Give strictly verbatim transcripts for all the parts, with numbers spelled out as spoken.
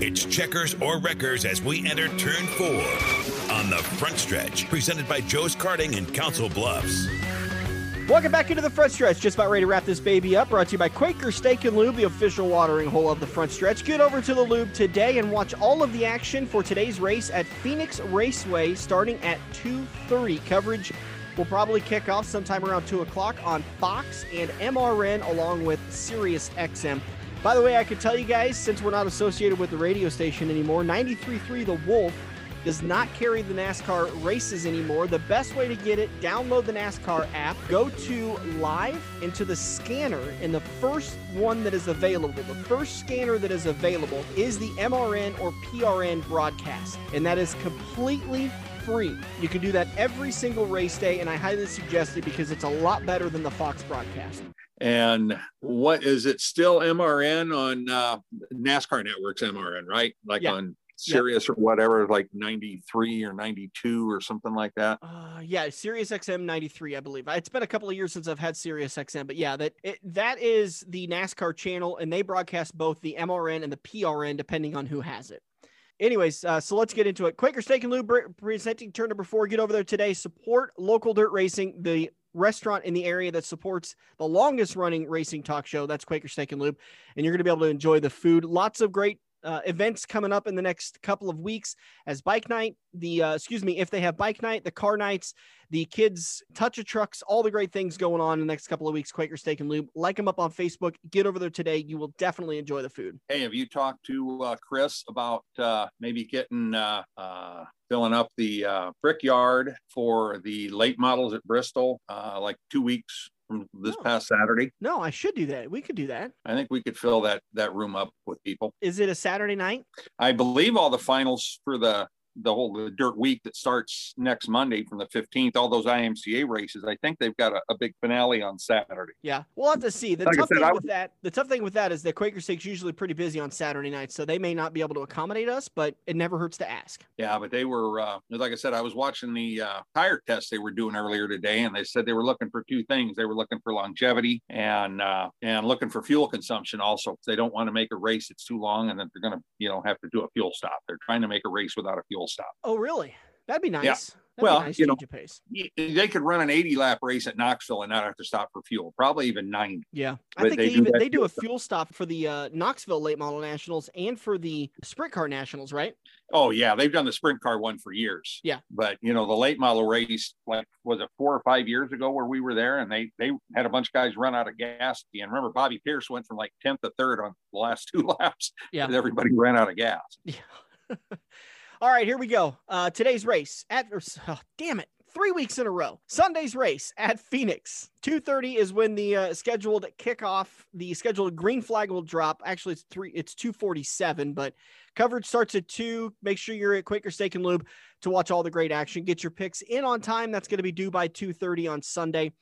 It's checkers or wreckers as we enter turn four on the front stretch, presented by Joe's Karting in Council Bluffs. Welcome back into the front stretch. Just about ready to wrap this baby up. Brought to you by Quaker Steak and Lube, the official watering hole of the front stretch. Get over to the lube today and watch all of the action for today's race at Phoenix Raceway starting at two thirty. Coverage will probably kick off sometime around two o'clock on Fox and M R N along with Sirius X M. By the way, I could tell you guys, since we're not associated with the radio station anymore, ninety-three point three The Wolf does not carry the NASCAR races anymore. The best way to get it, download the NASCAR app, go to live into the scanner, and the first one that is available, the first scanner that is available is the M R N or P R N broadcast, and that is completely free. You can do that every single race day, and I highly suggest it because it's a lot better than the Fox broadcast. And what is it still M R N on uh, NASCAR Network's M R N, right? Like yeah. on Sirius yeah. or whatever, like ninety-three or ninety-two or something like that. Uh, yeah, Sirius X M ninety-three, I believe. It's been a couple of years since I've had Sirius X M, but yeah, that it, that is the NASCAR channel, and they broadcast both the M R N and the P R N, depending on who has it. Anyways, uh, so let's get into it. Quaker Steak and Lube presenting turn number four. Get over there today. Support local dirt racing. The restaurant in the area that supports the longest running racing talk show, that's Quaker Steak and Lube, and you're going to be able to enjoy the food. Lots of great uh, events coming up in the next couple of weeks as bike night, the uh, excuse me if they have bike night, the car nights, the kids touch of trucks, all the great things going on in the next couple of weeks. Quaker Steak and Lube, like them up on Facebook, get over there today. You will definitely enjoy the food. Hey, have you talked to uh, Chris about uh, maybe getting uh, uh filling up the uh, brickyard for the late models at Bristol, uh, like two weeks from this oh. past Saturday? No, I should do that. We could do that. I think we could fill that that room up with people. Is it a Saturday night? I believe all the finals for the the whole the dirt week that starts next Monday from the fifteenth, all those I M C A races, I think they've got a, a big finale on Saturday. Yeah, we'll have to see. The like tough said, thing I with would... that, the tough thing with that is that Quaker Steak's usually pretty busy on Saturday nights, so they may not be able to accommodate us, but it never hurts to ask. Yeah, but they were, uh, like I said, I was watching the uh, tire test they were doing earlier today, and they said they were looking for two things. They were looking for longevity and uh, and looking for fuel consumption also. They don't want to make a race that's too long, and then they're going to, you know, have to do a fuel stop. They're trying to make a race without a fuel stop. Oh, really? That'd be nice. Yeah. That'd well, be nice, you know, pace. They could run an eighty lap race at Knoxville and not have to stop for fuel, probably even ninety. Yeah. I but think they, they, even, do, they do a fuel stop, stop for the uh, Knoxville late model nationals and for the sprint car nationals, right? Oh, yeah. They've done the sprint car one for years. Yeah. But, you know, the late model race, like, was it four or five years ago where we were there, and they, they had a bunch of guys run out of gas. And remember, Bobby Pierce went from like tenth to third on the last two laps. Yeah. And everybody ran out of gas. Yeah. All right, here we go. Uh, today's race at, oh, damn it, three weeks in a row. Sunday's race at Phoenix. two thirty is when the uh, scheduled kickoff, the scheduled green flag will drop. Actually, it's three. It's two forty-seven, but coverage starts at two. Make sure you're at Quaker Steak and Lube to watch all the great action. Get your picks in on time. That's going to be due by two thirty on Sunday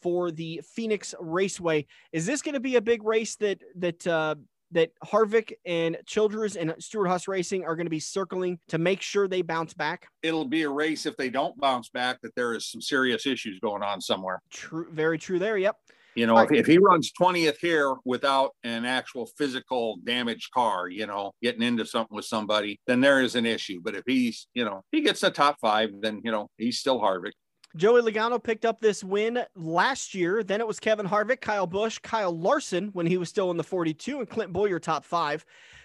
for the Phoenix Raceway. Is this going to be a big race that that? Uh, that Harvick and Childress and Stewart-Haas Racing are going to be circling to make sure they bounce back? It'll be a race, if they don't bounce back, that there is some serious issues going on somewhere. True. Very true there. Yep. You know, if, if he runs twentieth here without an actual physical damaged car, you know, getting into something with somebody, then there is an issue. But if he's, you know, he gets the top five, then, you know, he's still Harvick. Joey Logano picked up this win last year. Then it was Kevin Harvick, Kyle Busch, Kyle Larson when he was still in the forty-two, and Clint Bowyer top five.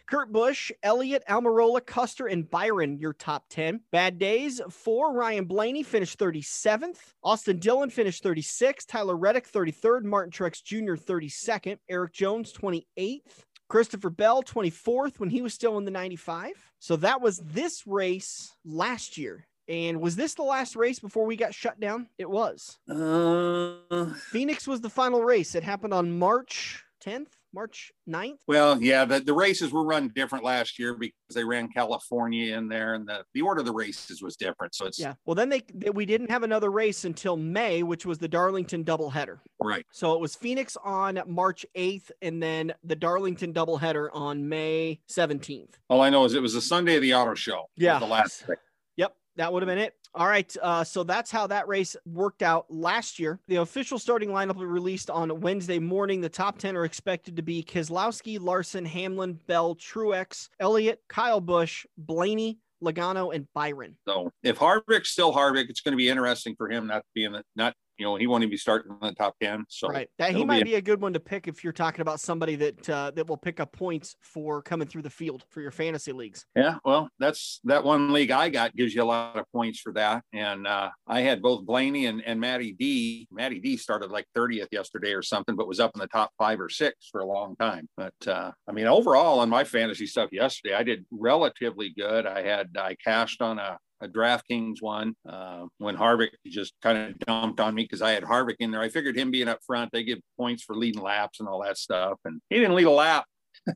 Kurt Busch, Elliott Almirola, Custer, and Byron, your top ten. Bad days for Ryan Blaney, finished thirty-seventh. Austin Dillon finished thirty-sixth. Tyler Reddick, thirty-third. Martin Truex Junior, thirty-second. Eric Jones, twenty-eighth. Christopher Bell, twenty-fourth when he was still in the ninety-five. So that was this race last year. And was this the last race before we got shut down? It was. Uh, Phoenix was the final race. It happened on March tenth, March ninth. Well, yeah, the, the races were run different last year because they ran California in there, and the, the order of the races was different. So it's yeah. Well, then they we didn't have another race until May, which was the Darlington doubleheader. Right. So it was Phoenix on March eighth, and then the Darlington doubleheader on May seventeenth. All I know is it was the Sunday of the auto show. Yeah. The last thing. Yep. that would have been it. All right. Uh, so that's how that race worked out last year. The official starting lineup was released on Wednesday morning. The top ten are expected to be Keselowski, Larson, Hamlin, Bell, Truex, Elliott, Kyle Busch, Blaney, Logano, and Byron. So if Harvick's still Harvick, it's going to be interesting for him not to be in the, not, you know, he won't even be starting in the top ten. So right. That he might be, be a good one to pick if you're talking about somebody that, uh, that will pick up points for coming through the field for your fantasy leagues. Yeah. Well, that's that one league I got gives you a lot of points for that. And, uh, I had both Blaney and, and Matty D. Matty D started like thirtieth yesterday or something, but was up in the top five or six for a long time. But, uh, I mean, overall on my fantasy stuff yesterday, I did relatively good. I had, I cashed on a, a DraftKings one uh, when Harvick just kind of dumped on me because I had Harvick in there. I figured him being up front, they give points for leading laps and all that stuff. And he didn't lead a lap.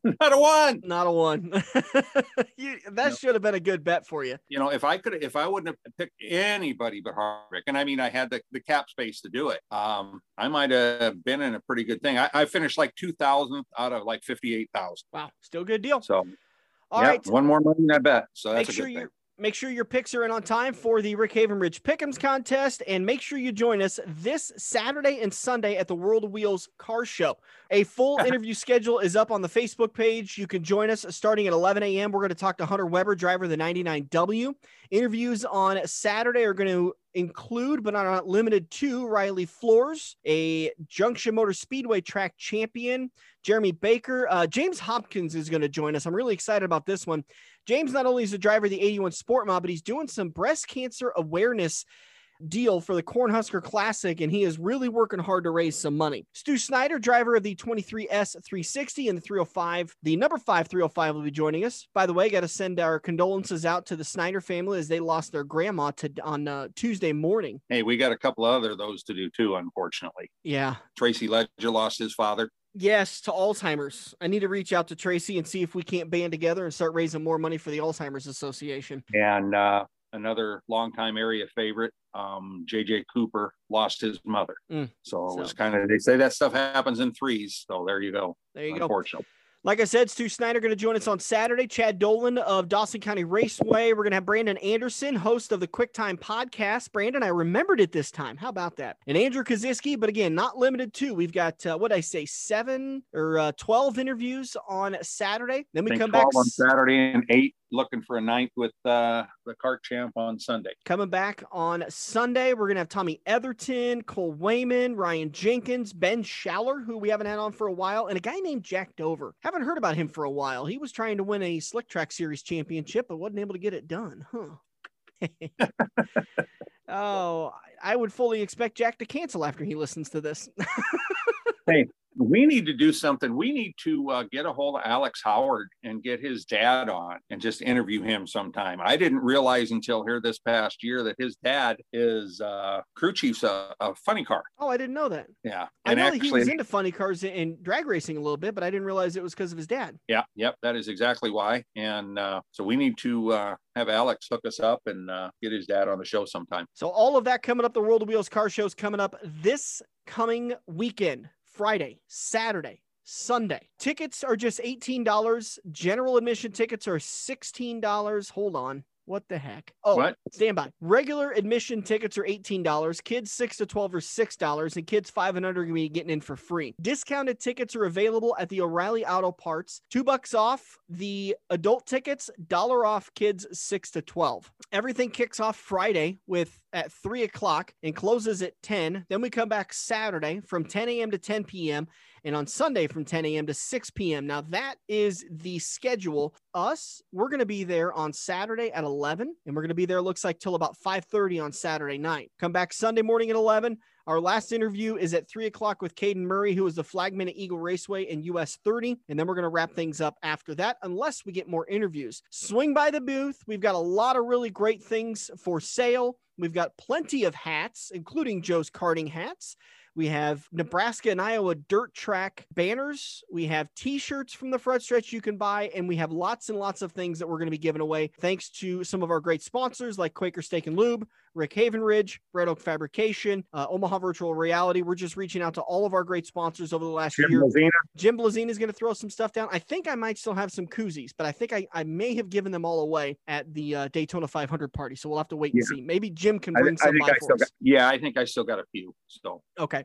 Not a one. Not a one. you, that you know, should have been a good bet for you. You know, if I could, if I wouldn't have picked anybody but Harvick, and I mean, I had the, the cap space to do it. Um, I might have been in a pretty good thing. I, I finished like two thousandth out of like fifty-eight thousand. Wow. Still a good deal. So, all yeah, right. One more money than I bet. So that's Make a good sure thing. You're- Make sure your picks are in on time for the Rick Havenridge Pick'ems contest, and make sure you join us this Saturday and Sunday at the World of Wheels Car Show. A full interview schedule is up on the Facebook page. You can join us starting at eleven a.m. We're going to talk to Hunter Weber, driver of the ninety-nine W. Interviews on Saturday are going to include, but are not limited to, Riley Flores, a Junction Motor Speedway track champion, Jeremy Baker. Uh, James Hopkins is going to join us. I'm really excited about this one. James not only is the driver of the eighty-one Sport Mob, but he's doing some breast cancer awareness deal for the Cornhusker Classic, and he is really working hard to raise some money. Stu Snyder, driver of the twenty-three S three sixty and the three oh five, the number five three oh five will be joining us. By the way, got to send our condolences out to the Snyder family as they lost their grandma to, on uh, Tuesday morning. Hey, we got a couple other of those to do too, unfortunately. Yeah. Tracy Ledger lost his father. Yes, to Alzheimer's. I need to reach out to Tracy and see if we can't band together and start raising more money for the Alzheimer's Association. And uh, another longtime area favorite, um, J J Cooper, lost his mother. Mm, so it was so. kind of, they say that stuff happens in threes. So there you go. There you go. Like I said, Stu Snyder going to join us on Saturday. Chad Dolan of Dawson County Raceway. We're going to have Brandon Anderson, host of the Quick Time podcast. Brandon, I remembered it this time. How about that? And Andrew Kaziski, but again, not limited to. We've got, uh, what I say, seven or uh, twelve interviews on Saturday. Then we I think come back on Saturday and eight. Looking for a ninth with uh, the Kart Champ on Sunday. Coming back on Sunday, we're going to have Tommy Etherton, Cole Wayman, Ryan Jenkins, Ben Schaller, who we haven't had on for a while, and a guy named Jack Dover. Haven't heard about him for a while. He was trying to win a Slick Track Series championship, but wasn't able to get it done. Huh? Oh, I would fully expect Jack to cancel after he listens to this. Hey, we need to do something. We need to uh, get a hold of Alex Howard and get his dad on and just interview him sometime. I didn't realize until here this past year that his dad is uh, crew chief's a, a funny car. Oh, I didn't know that. Yeah. And I know actually, that he was into funny cars and drag racing a little bit, but I didn't realize it was because of his dad. Yeah. Yep. That is exactly why. And uh, so we need to uh, have Alex hook us up and uh, get his dad on the show sometime. So all of that coming up. The World of Wheels Car Show's coming up this coming weekend. Friday, Saturday, Sunday. Tickets are just eighteen dollars. General admission tickets are sixteen dollars. Hold on. What the heck? Oh, what? Stand by. Regular admission tickets are eighteen dollars. Kids six to twelve are six dollars. And kids five and under are going to be getting in for free. Discounted tickets are available at the O'Reilly Auto Parts. Two bucks off the adult tickets, dollar off kids six to twelve. Everything kicks off Friday with at three o'clock and closes at ten. Then we come back Saturday from ten a.m. to ten p.m. and on Sunday from ten a.m. to six p.m. Now that is the schedule. Us, we're going to be there on Saturday at eleven, and we're going to be there, looks like, till about five thirty on Saturday night. Come back Sunday morning at eleven. Our last interview is at three o'clock with Caden Murray, who is the flagman at Eagle Raceway and U S thirty. And then we're going to wrap things up after that, unless we get more interviews. Swing by the booth. We've got a lot of really great things for sale. We've got plenty of hats, including Joe's Karting hats. We have Nebraska and Iowa dirt track banners. We have t-shirts from the front stretch you can buy. And we have lots and lots of things that we're going to be giving away. Thanks to some of our great sponsors like Quaker Steak and Lube, Rick Havenridge, Red Oak Fabrication, uh, Omaha Virtual Reality. We're just reaching out to all of our great sponsors over the last Jim year. Blazina. Jim Blazina is going to throw some stuff down. I think I might still have some koozies, but I think I, I may have given them all away at the uh, Daytona five hundred party. So we'll have to wait yeah. and see. Maybe Jim can bring I, some I think by I for still us. Got, yeah, I think I still got a few. So okay.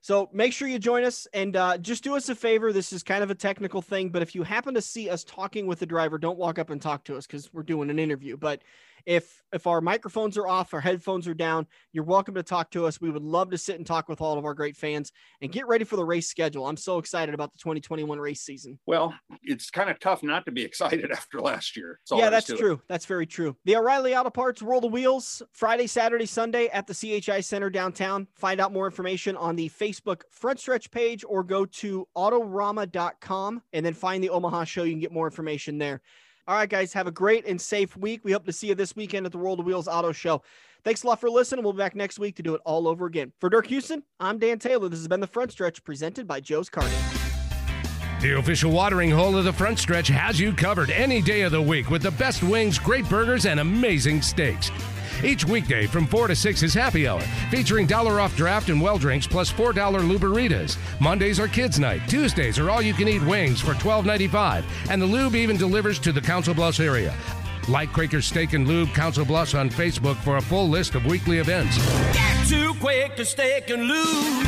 So make sure you join us and uh, just do us a favor. This is kind of a technical thing, but if you happen to see us talking with the driver, don't walk up and talk to us because we're doing an interview. But if if our microphones are off, our headphones are down, you're welcome to talk to us. We would love to sit and talk with all of our great fans and get ready for the race schedule. I'm so excited about the twenty twenty-one race season. Well, it's kind of tough not to be excited after last year. That's all yeah, that's true. It. That's very true. The O'Reilly Auto Parts World of Wheels, Friday, Saturday, Sunday at the C H I Center downtown. Find out more information on the Facebook Front Stretch page or go to autorama dot com and then find the Omaha show. You can get more information there. All right, guys, have a great and safe week. We hope to see you this weekend at the World of Wheels Auto Show. Thanks a lot for listening. We'll be back next week to do it all over again. For Dirk Houston, I'm Dan Taylor. This has been The Front Stretch presented by Joe's Karting. The official watering hole of The Front Stretch has you covered any day of the week with the best wings, great burgers, and amazing steaks. Each weekday from four to six is happy hour, featuring dollar off draft and well drinks plus four dollar Luberitas. Mondays are kids' night. Tuesdays are all-you-can-eat wings for twelve ninety-five, and the lube even delivers to the Council Bluffs area. Like Quaker Steak and Lube Council Bluffs on Facebook for a full list of weekly events. Get to Quaker Steak and Lube.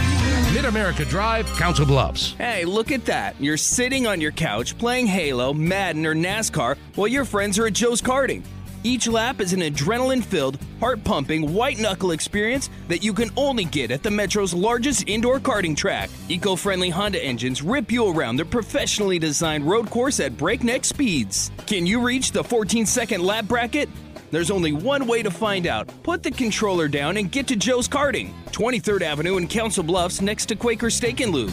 Mid-America Drive, Council Bluffs. Hey, look at that. You're sitting on your couch playing Halo, Madden, or NASCAR while your friends are at Joe's Karting. Each lap is an adrenaline-filled, heart-pumping, white-knuckle experience that you can only get at the Metro's largest indoor karting track. Eco-friendly Honda engines rip you around their professionally designed road course at breakneck speeds. Can you reach the fourteen-second lap bracket? There's only one way to find out. Put the controller down and get to Joe's Karting, twenty-third Avenue in Council Bluffs next to Quaker Steak and Lube.